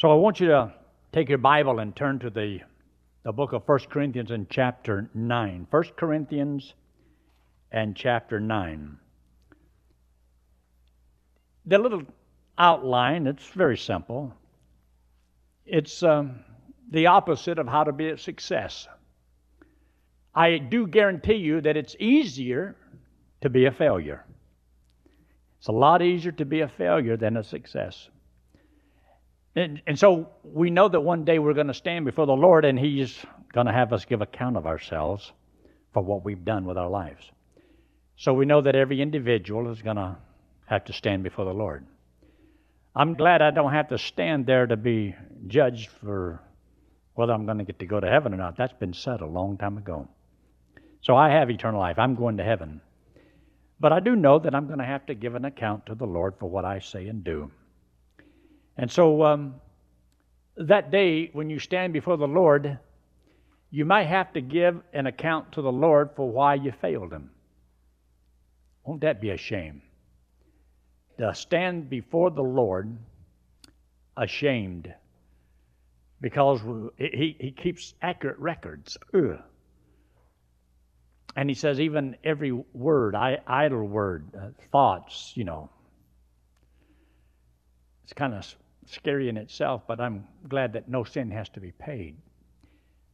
So I want you to take your Bible and turn to the book of 1 Corinthians in chapter 9. 1 Corinthians and chapter 9. The little outline, it's very simple. It's the opposite of how to be a success. I do guarantee you that it's easier to be a failure. It's a lot easier to be a failure than a success. And so we know that one day we're going to stand before the Lord, and He's going to have us give account of ourselves for what we've done with our lives. So we know that every individual is going to have to stand before the Lord. I'm glad I don't have to stand there to be judged for whether I'm going to get to go to heaven or not. That's been said a long time ago. So I have eternal life. I'm going to heaven. But I do know that I'm going to have to give an account to the Lord for what I say and do. And so that day when you stand before the Lord, you might have to give an account to the Lord for why you failed Him. Won't that be a shame? To stand before the Lord ashamed because He keeps accurate records. Ugh. And He says even every word, idle word, thoughts, you know. It's kind of scary in itself, but I'm glad that no sin has to be paid.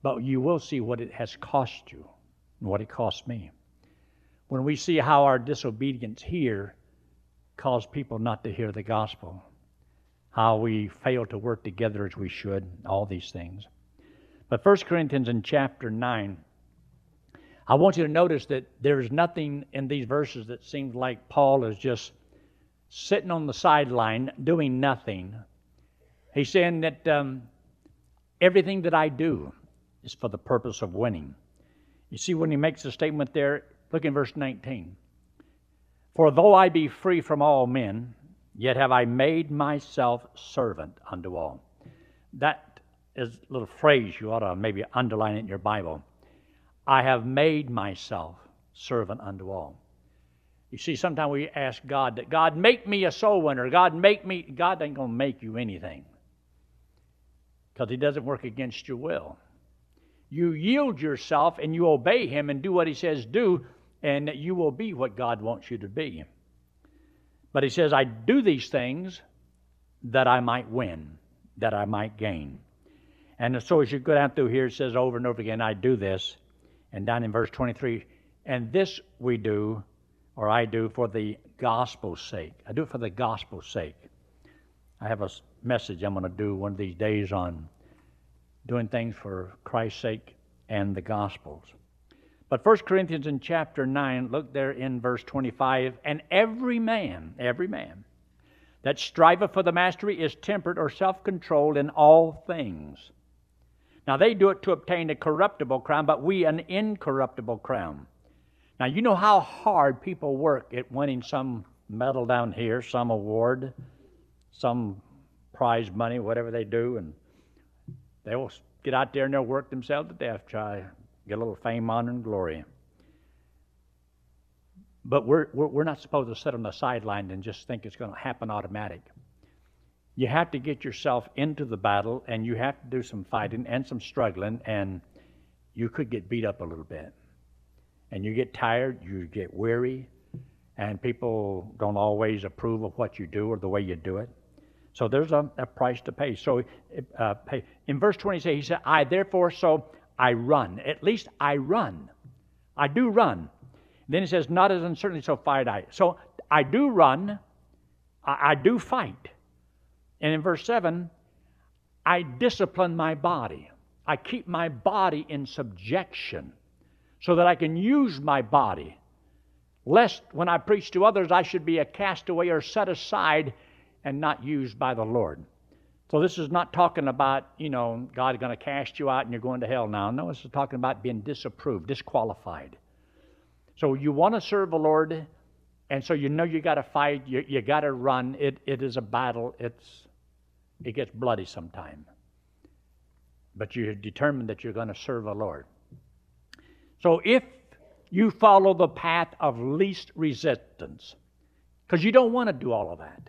But you will see what it has cost you and what it cost me. When we see how our disobedience here caused people not to hear the gospel, how we fail to work together as we should, all these things. But 1 Corinthians in chapter 9, I want you to notice that there's nothing in these verses that seems like Paul is just sitting on the sideline doing nothing. He's saying that everything that I do is for the purpose of winning. You see when he makes the statement there, look in verse 19. For though I be free from all men, yet have I made myself servant unto all. That is a little phrase you ought to maybe underline in your Bible. I have made myself servant unto all. You see, sometimes we ask God that, God, make me a soul winner. God, make me. God ain't going to make you anything because He doesn't work against your will. You yield yourself and you obey Him and do what He says do, and you will be what God wants you to be. But He says, I do these things that I might win, that I might gain. And so as you go down through here, it says over and over again, I do this. And down in verse 23, and this we do, or I do, for the gospel's sake. I do it for the gospel's sake. I have a message I'm going to do one of these days on doing things for Christ's sake and the gospels. But 1 Corinthians in chapter 9, look there in verse 25, and every man that striveth for the mastery is temperate or self-controlled in all things. Now they do it to obtain a corruptible crown, but we an incorruptible crown. Now, you know how hard people work at winning some medal down here, some award, some prize money, whatever they do, and they will get out there and they'll work themselves to death, try to get a little fame, honor, and glory. But we're not supposed to sit on the sideline and just think it's going to happen automatic. You have to get yourself into the battle, and you have to do some fighting and some struggling, and you could get beat up a little bit. And you get tired, you get weary, and people don't always approve of what you do or the way you do it. So there's a price to pay. So pay. In verse 26, he said, I therefore, so I run. At least I run. I do run. Then he says, not as uncertainly, so fight I. So I do run. I do fight. And in verse 7, I discipline my body. I keep my body in subjection, so that I can use my body, lest when I preach to others I should be a castaway or set aside and not used by the Lord. So this is not talking about, you know, God's going to cast you out and you're going to hell now. No, this is talking about being disapproved, disqualified. So you want to serve the Lord, and so you know you got to fight, you got to run. It is a battle. It gets bloody sometime. But you're determined that you're going to serve the Lord. So if you follow the path of least resistance, because you don't want to do all of that.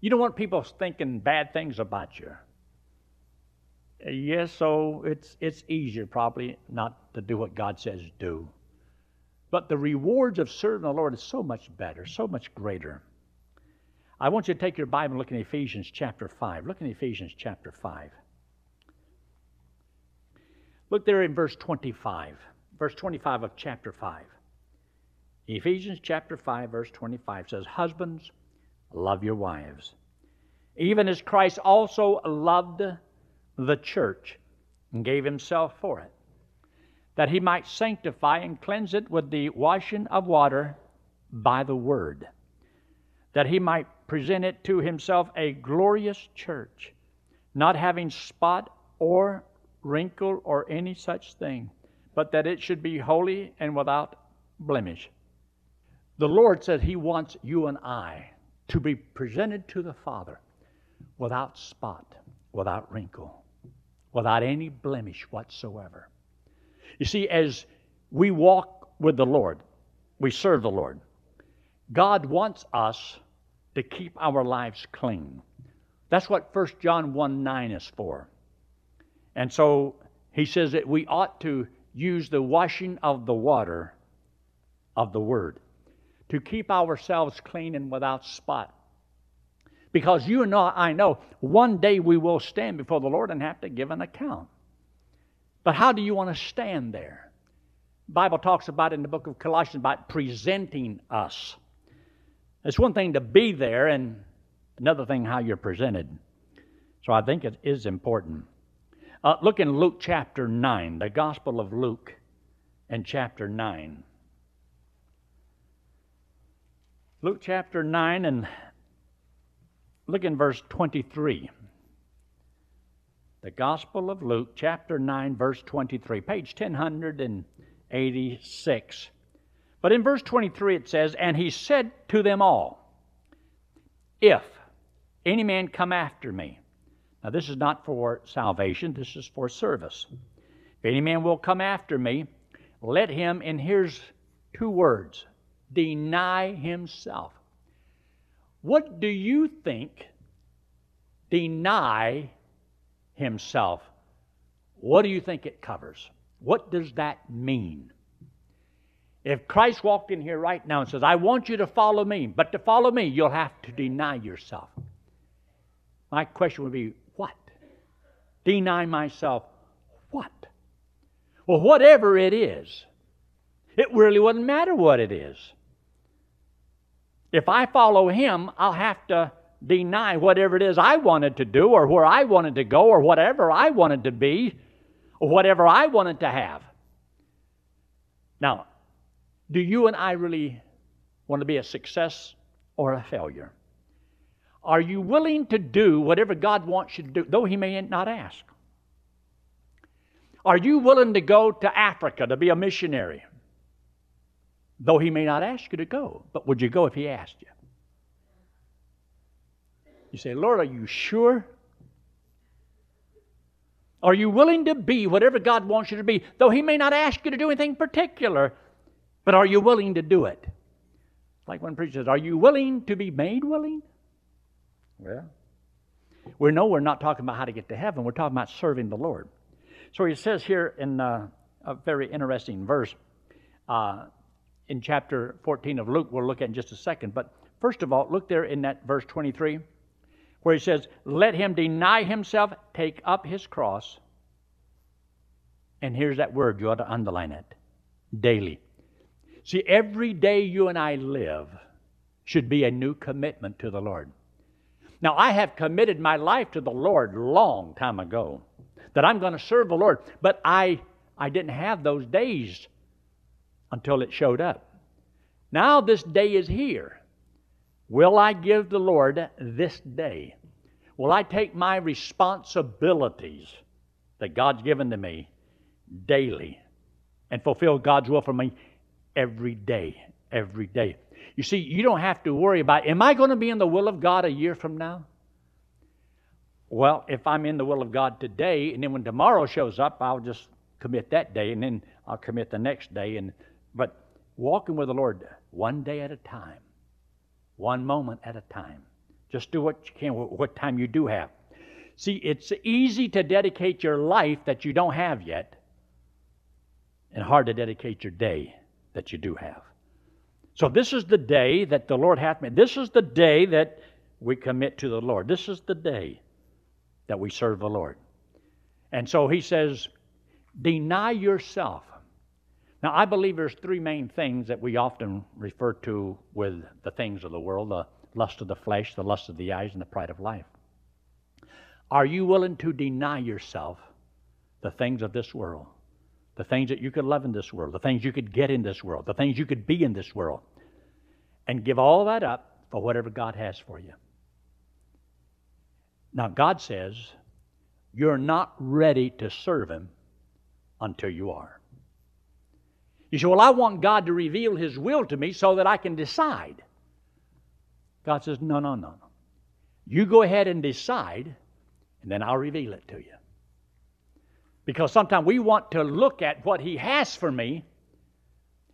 You don't want people thinking bad things about you. Yes, so it's easier probably not to do what God says do. But the rewards of serving the Lord is so much better, so much greater. I want you to take your Bible and look in Ephesians chapter 5. Look in Ephesians chapter 5. Look there in verse 25. Verse 25 of chapter 5. Ephesians chapter 5, verse 25 says, "Husbands, love your wives, even as Christ also loved the church and gave himself for it, that he might sanctify and cleanse it with the washing of water by the word, that he might present it to himself a glorious church, not having spot or wrinkle or any such thing, but that it should be holy and without blemish." The Lord said he wants you and I to be presented to the Father without spot, without wrinkle, without any blemish whatsoever. You see, as we walk with the Lord, we serve the Lord, God wants us to keep our lives clean. That's what 1 John 1:9 is for. And so he says that we ought to use the washing of the water of the Word to keep ourselves clean and without spot. Because you and I know one day we will stand before the Lord and have to give an account. But how do you want to stand there? The Bible talks about in the book of Colossians about presenting us. It's one thing to be there and another thing how you're presented. So I think it is important. Look in Luke chapter 9, the Gospel of Luke and chapter 9. Luke chapter 9 and look in verse 23. The Gospel of Luke, chapter 9, verse 23, page 1086. But in verse 23 it says, "And he said to them all, if any man come after me." Now this is not for salvation, this is for service. "If any man will come after me, let him," and here's two words, "deny himself." What do you think deny himself? What do you think it covers? What does that mean? If Christ walked in here right now and says, "I want you to follow me, but to follow me, you'll have to deny yourself," my question would be, what? Deny myself, what? Well, whatever it is, it really wouldn't matter what it is. If I follow him, I'll have to deny whatever it is I wanted to do or where I wanted to go or whatever I wanted to be or whatever I wanted to have. Now, do you and I really want to be a success or a failure? Are you willing to do whatever God wants you to do, though he may not ask? Are you willing to go to Africa to be a missionary, though he may not ask you to go? But would you go if he asked you? You say, "Lord, are you sure? Are you willing to be whatever God wants you to be, though he may not ask you to do anything particular, but are you willing to do it?" Like one preacher says, "Are you willing to be made willing?" Well, we know we're not talking about how to get to heaven. We're talking about serving the Lord. So he says here in a very interesting verse in chapter 14 of Luke, we'll look at in just a second. But first of all, look there in that verse 23. Where he says, "Let him deny himself, take up his cross." And here's that word, you ought to underline it, daily. See, every day you and I live should be a new commitment to the Lord. Now, I have committed my life to the Lord long time ago, that I'm going to serve the Lord, but I didn't have those days until it showed up. Now this day is here. Will I give the Lord this day? Will I take my responsibilities that God's given to me daily and fulfill God's will for me every day, every day? You see, you don't have to worry about, am I going to be in the will of God a year from now? Well, if I'm in the will of God today, and then when tomorrow shows up, I'll just commit that day, and then I'll commit the next day. But walking with the Lord one day at a time. One moment at a time. Just do what you can, what time you do have. See, it's easy to dedicate your life that you don't have yet, and hard to dedicate your day that you do have. So this is the day that the Lord hath made. This is the day that we commit to the Lord. This is the day that we serve the Lord. And so he says, deny yourself. Now, I believe there's three main things that we often refer to with the things of the world, the lust of the flesh, the lust of the eyes, and the pride of life. Are you willing to deny yourself the things of this world, the things that you could love in this world, the things you could get in this world, the things you could be in this world, and give all that up for whatever God has for you? Now, God says you're not ready to serve Him until you are. You say, well, I want God to reveal His will to me so that I can decide. God says, no, no, no, no. You go ahead and decide, and then I'll reveal it to you. Because sometimes we want to look at what He has for me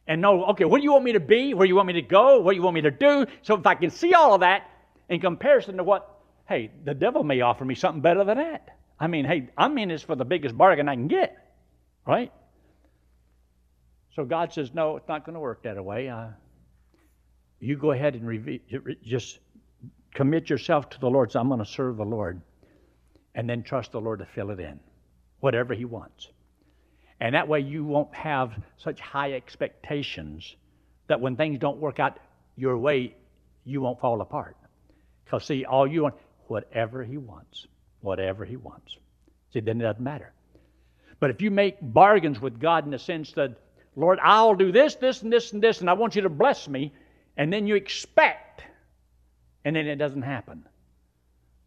and know, okay, what do you want me to be? Where do you want me to go? What do you want me to do? So if I can see all of that in comparison to what, hey, the devil may offer me something better than that. I mean, hey, I'm in this for the biggest bargain I can get, right? So God says, no, it's not going to work that way. You go ahead and just commit yourself to the Lord. So I'm going to serve the Lord, and then trust the Lord to fill it in, whatever He wants. And that way you won't have such high expectations that when things don't work out your way, you won't fall apart. Because, see, all you want, whatever He wants, whatever He wants. See, then it doesn't matter. But if you make bargains with God in the sense that, Lord, I'll do this, this, and this, and this, and I want you to bless me, and then you expect, and then it doesn't happen.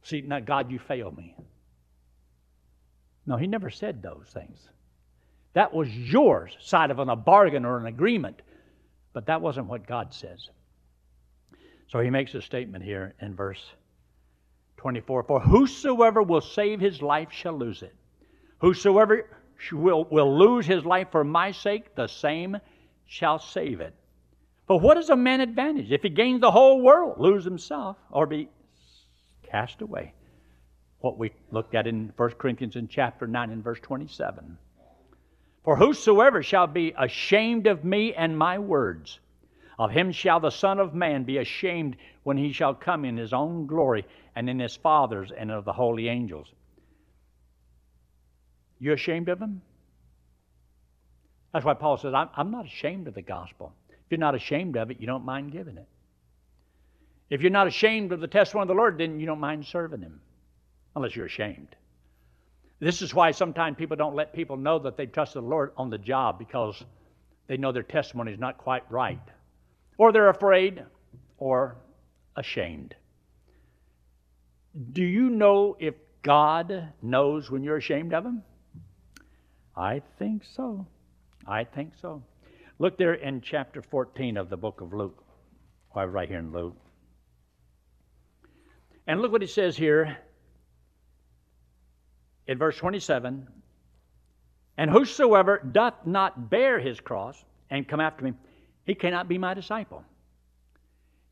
See, now, God, you failed me. No, He never said those things. That was your side of a bargain or an agreement, but that wasn't what God says. So He makes a statement here in verse 24, for whosoever will save his life shall lose it. Whosoever will lose his life for my sake, the same shall save it. For what is a man advantage if he gains the whole world, lose himself, or be cast away? What we looked at in 1 Corinthians in chapter 9 and verse 27. For whosoever shall be ashamed of me and my words, of him shall the Son of Man be ashamed when he shall come in his own glory and in his Father's and of the holy angels. You ashamed of Him? That's why Paul says, I'm not ashamed of the gospel. If you're not ashamed of it, you don't mind giving it. If you're not ashamed of the testimony of the Lord, then you don't mind serving Him. Unless you're ashamed. This is why sometimes people don't let people know that they trust the Lord on the job, because they know their testimony is not quite right. Or they're afraid or ashamed. Do you know if God knows when you're ashamed of Him? I think so. I think so. Look there in chapter 14 of the book of Luke. Well, right here in Luke. And look what it says here. In verse 27, and whosoever doth not bear his cross and come after me, he cannot be my disciple.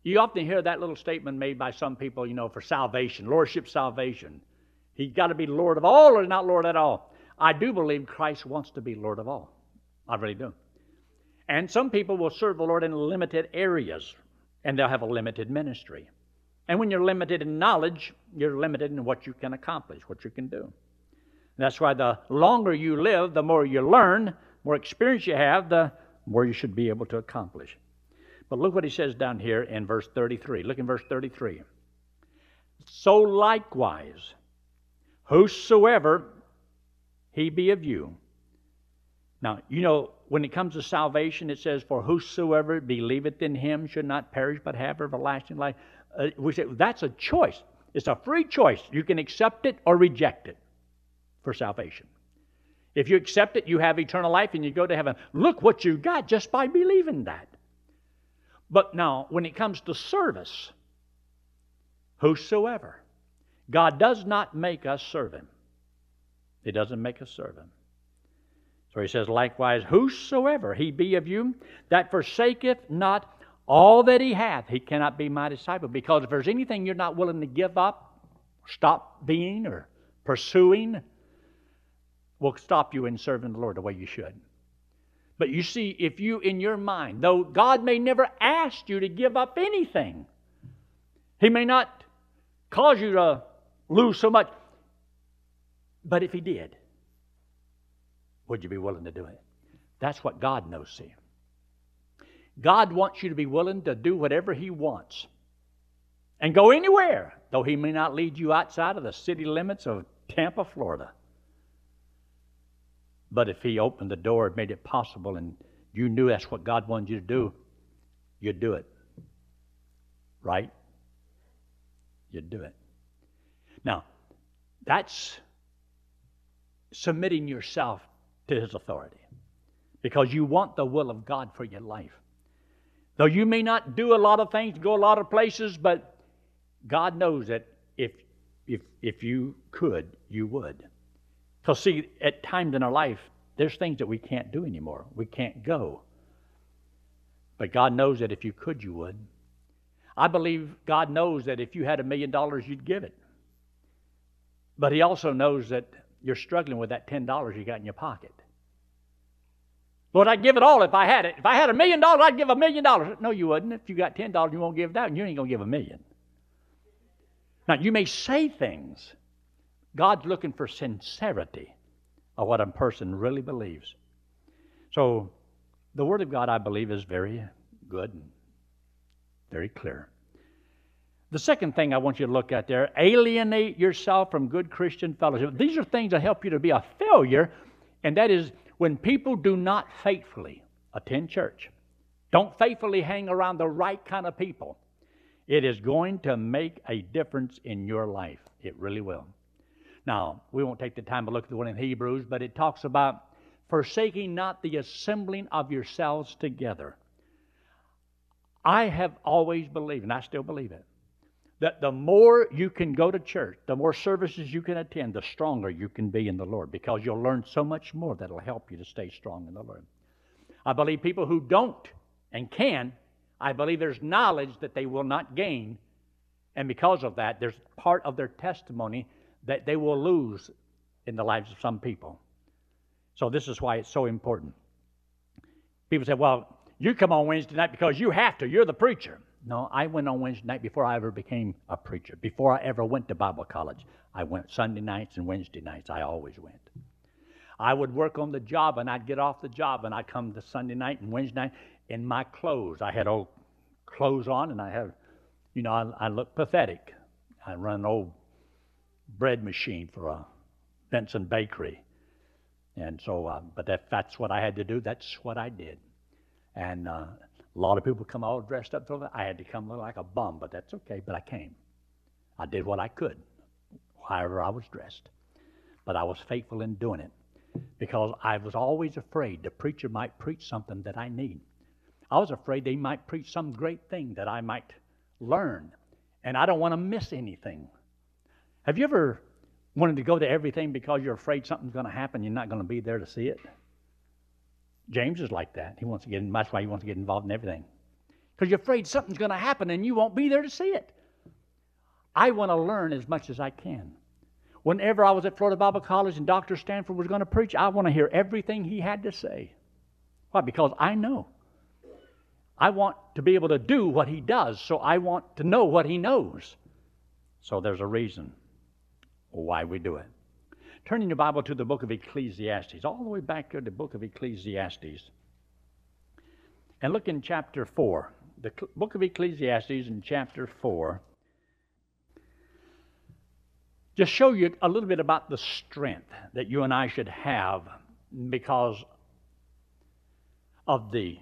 You often hear that little statement made by some people, you know, for salvation, lordship salvation. He's got to be Lord of all or not Lord at all. I do believe Christ wants to be Lord of all. I really do. And some people will serve the Lord in limited areas, and they'll have a limited ministry. And when you're limited in knowledge, you're limited in what you can accomplish, what you can do. That's why the longer you live, the more you learn, the more experience you have, the more you should be able to accomplish. But look what he says down here in verse 33. Look in verse 33. So likewise, whosoever he be of you. Now, you know, when it comes to salvation, it says, for whosoever believeth in him should not perish but have everlasting life. We say that's a choice. It's a free choice. You can accept it or reject it. For salvation. If you accept it, you have eternal life and you go to heaven. Look what you got just by believing that. But now, when it comes to service, whosoever, God does not make us serve Him. He doesn't make us serve Him. So He says, likewise, whosoever he be of you that forsaketh not all that he hath, he cannot be my disciple. Because if there's anything you're not willing to give up, stop being, or pursuing will stop you in serving the Lord the way you should. But you see, if you in your mind, though God may never ask you to give up anything, He may not cause you to lose so much, but if He did, would you be willing to do it? That's what God knows, see. God wants you to be willing to do whatever He wants and go anywhere, though He may not lead you outside of the city limits of Tampa, Florida. But if He opened the door and made it possible and you knew that's what God wanted you to do, you'd do it. Right? You'd do it. Now, that's submitting yourself to His authority because you want the will of God for your life. Though you may not do a lot of things, go a lot of places, but God knows that if you could, you would. Because see, at times in our life, there's things that we can't do anymore. We can't go. But God knows that if you could, you would. I believe God knows that if you had $1 million, you'd give it. But He also knows that you're struggling with that $10 you got in your pocket. Lord, I'd give it all if I had it. If I had $1 million, I'd give $1 million. No, you wouldn't. If you got $10, you won't give it out, and you ain't going to give $1 million. Now, you may say things. God's looking for sincerity of what a person really believes. So the Word of God, I believe, is very good and very clear. The second thing I want you to look at there, alienate yourself from good Christian fellowship. These are things that help you to be a failure, and that is when people do not faithfully attend church, don't faithfully hang around the right kind of people, it is going to make a difference in your life. It really will. Now, we won't take the time to look at the one in Hebrews, but it talks about forsaking not the assembling of yourselves together. I have always believed, and I still believe it, that the more you can go to church, the more services you can attend, the stronger you can be in the Lord, because you'll learn so much more that'll help you to stay strong in the Lord. I believe people who don't and can, I believe there's knowledge that they will not gain, and because of that, there's part of their testimony that they will lose in the lives of some people. So this is why it's so important. People say, well, you come on Wednesday night because you have to. You're the preacher. No, I went on Wednesday night before I ever became a preacher, before I ever went to Bible college. I went Sunday nights and Wednesday nights. I always went. I would work on the job, and I'd get off the job, and I'd come to Sunday night and Wednesday night in my clothes. I had old clothes on, and I had, you know, I looked pathetic. I run an old bread machine for a Benson Bakery, and so but that's what I had to do. That's what I did, and a lot of people come all dressed up. So I had to come look like a bum, but that's okay. But I came. I did what I could, however I was dressed, but I was faithful in doing it because I was always afraid the preacher might preach something that I need. I was afraid they might preach some great thing that I might learn, and I don't want to miss anything. Have you ever wanted to go to everything because you're afraid something's going to happen, you're not going to be there to see it? James is like that. He wants to get in, that's why he wants to get involved in everything. Because you're afraid something's going to happen and you won't be there to see it. I want to learn as much as I can. Whenever I was at Florida Bible College and Dr. Stanford was going to preach, I want to hear everything he had to say. Why? Because I know. I want to be able to do what he does, so I want to know what he knows. So there's a reason why we do it. Turning your Bible to the book of Ecclesiastes, all the way back to the book of Ecclesiastes. And look in chapter 4. The book of Ecclesiastes in chapter 4. Just show you a little bit about the strength that you and I should have because of the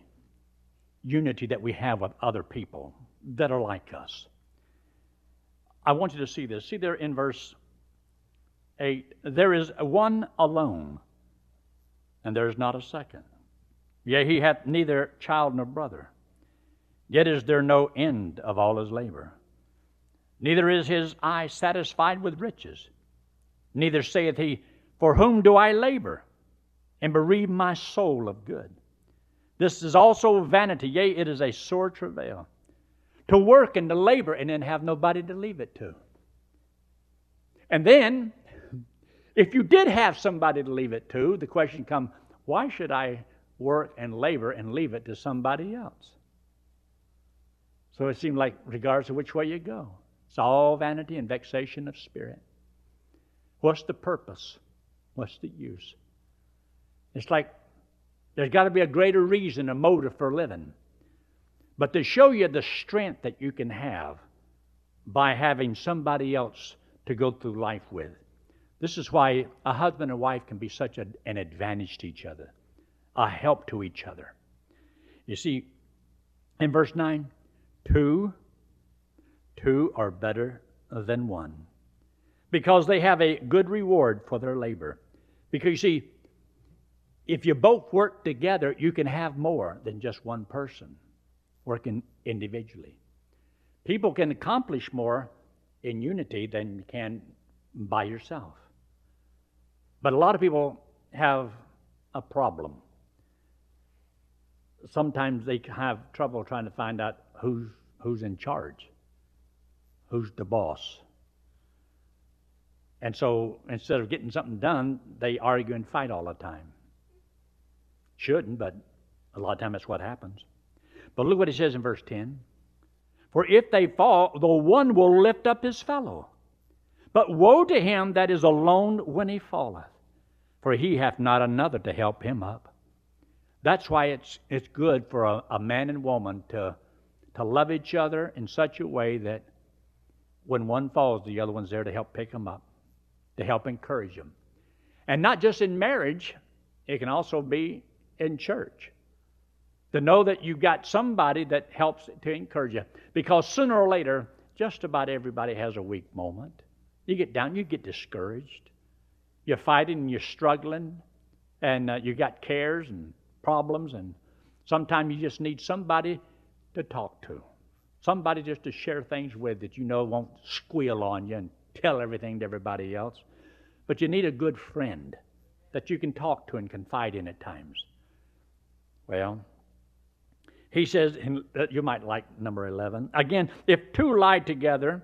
unity that we have with other people that are like us. I want you to see this. See there in verse 8, there is one alone, and there is not a second. Yea, he hath neither child nor brother. Yet is there no end of all his labor. Neither is his eye satisfied with riches. Neither saith he, for whom do I labor, and bereave my soul of good? This is also vanity, yea, it is a sore travail. To work and to labor and then have nobody to leave it to. And then If you did have somebody to leave it to, the question comes, why should I work and labor and leave it to somebody else? So it seemed like, regardless of which way you go, it's all vanity and vexation of spirit. What's the purpose? What's the use? It's like there's got to be a greater reason, a motive for living. But to show you the strength that you can have by having somebody else to go through life with. This is why a husband and wife can be such an advantage to each other, a help to each other. You see, in verse 9, two are better than one, because they have a good reward for their labor. Because you see, if you both work together, you can have more than just one person working individually. People can accomplish more in unity than you can by yourself. But a lot of people have a problem. Sometimes they have trouble trying to find out who's in charge, who's the boss. And so instead of getting something done, they argue and fight all the time. Shouldn't, but a lot of time that's what happens. But look what he says in verse 10. For if they fall, the one will lift up his fellow. But woe to him that is alone when he falleth, for he hath not another to help him up. That's why it's good for a man and woman to love each other in such a way that when one falls, the other one's there to help pick him up, to help encourage him. And not just in marriage, it can also be in church. To know that you've got somebody that helps to encourage you. Because sooner or later, just about everybody has a weak moment. You get down, you get discouraged. You're fighting, you're struggling, and you got cares and problems, and sometimes you just need somebody to talk to. Somebody just to share things with that you know won't squeal on you and tell everything to everybody else. But you need a good friend that you can talk to and confide in at times. Well, he says, and you might like number 11. Again, if two lie together,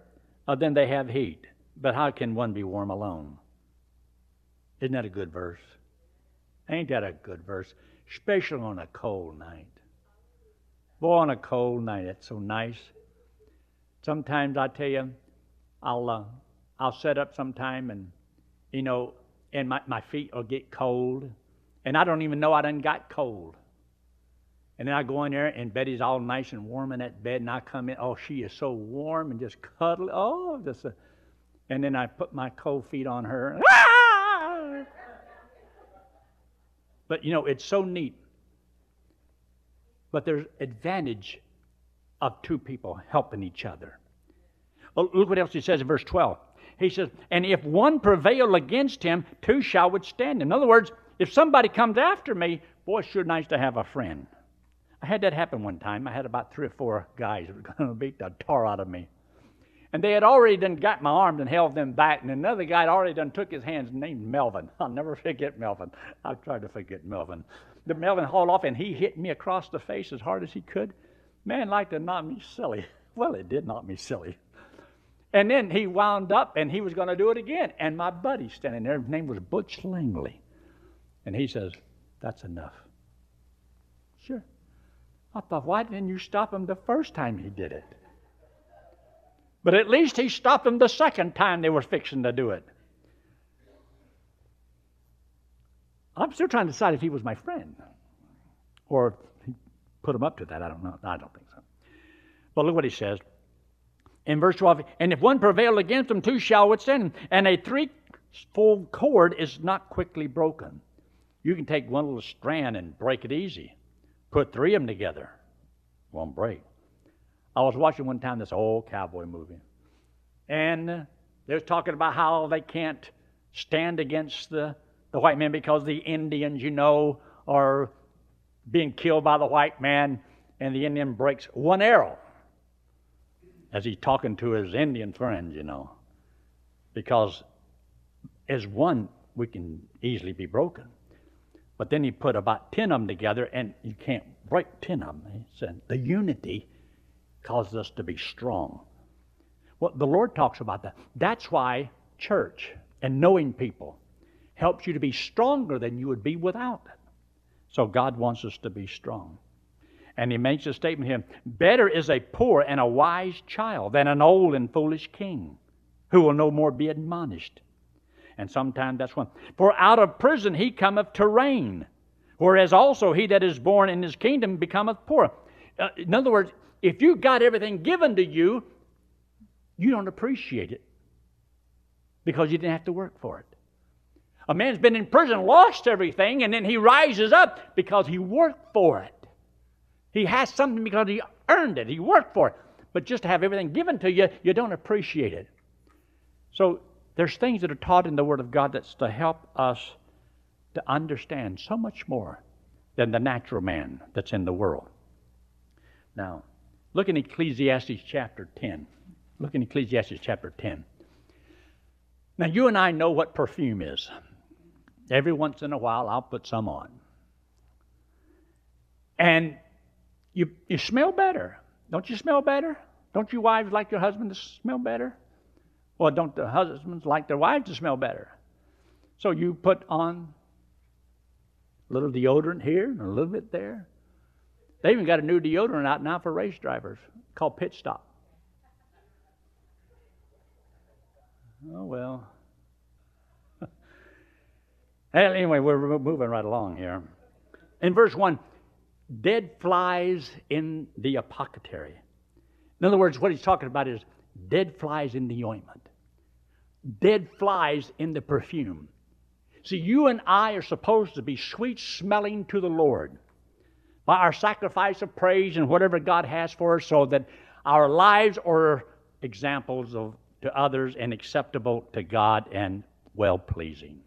then they have heat. But how can one be warm alone? Isn't that a good verse? Ain't that a good verse? Especially on a cold night. Boy, on a cold night, it's so nice. Sometimes I tell you, I'll set up sometime, and you know, and my feet will get cold, and I don't even know I done got cold. And then I go in there, and Betty's all nice and warm in that bed, and I come in, oh, she is so warm and just cuddly. Oh, just. And then I put my cold feet on her. Ah! But, you know, it's so neat. But there's advantage of two people helping each other. Well, look what else he says in verse 12. He says, and if one prevail against him, two shall withstand him. In other words, if somebody comes after me, boy, it's sure nice to have a friend. I had that happen one time. I had about 3 or 4 guys that were going to beat the tar out of me. And they had already done got my arms and held them back. And another guy had already done took his hands named Melvin. I'll never forget Melvin. I've tried to forget Melvin. The Melvin hauled off and he hit me across the face as hard as he could. Man, like to knock me silly. Well, it did knock me silly. And then he wound up and he was going to do it again. And my buddy standing there, his name was Butch Langley. And he says, that's enough. Sure. I thought, why didn't you stop him the first time he did it? But at least he stopped them the second time they were fixing to do it. I'm still trying to decide if he was my friend. Or if he put him up to that, I don't know. I don't think so. But look what he says. In verse 12, and if one prevail against them, two shall withstand him. And a threefold cord is not quickly broken. You can take one little strand and break it easy. Put 3 of them together. Won't break. I was watching one time this old cowboy movie, and they were talking about how they can't stand against the white men because the Indians, you know, are being killed by the white man, and the Indian breaks one arrow as he's talking to his Indian friends, you know, because as one, we can easily be broken. But then he put about 10 of them together, and you can't break 10 of them. He said, the unity caused us to be strong. Well, the Lord talks about that. That's why church and knowing people helps you to be stronger than you would be without it. So God wants us to be strong. And he makes a statement here, better is a poor and a wise child than an old and foolish king, who will no more be admonished. And sometimes that's one. For out of prison he cometh to reign, whereas also he that is born in his kingdom becometh poor. In other words, if you got everything given to you, you don't appreciate it because you didn't have to work for it. A man's been in prison, lost everything, and then he rises up because he worked for it. He has something because he earned it. He worked for it. But just to have everything given to you, you don't appreciate it. So there's things that are taught in the Word of God that's to help us to understand so much more than the natural man that's in the world. Now, look in Ecclesiastes chapter 10. Look in Ecclesiastes chapter 10. Now, you and I know what perfume is. Every once in a while, I'll put some on. And you smell better. Don't you smell better? Don't you wives like your husband to smell better? Well, don't the husbands like their wives to smell better? So you put on a little deodorant here and a little bit there. They even got a new deodorant out now for race drivers called Pit Stop. Oh, well. Anyway, we're moving right along here. In verse 1, dead flies in the apothecary. In other words, what he's talking about is dead flies in the ointment. Dead flies in the perfume. See, you and I are supposed to be sweet smelling to the Lord by our sacrifice of praise and whatever God has for us, so that our lives are examples to others and acceptable to God and well-pleasing.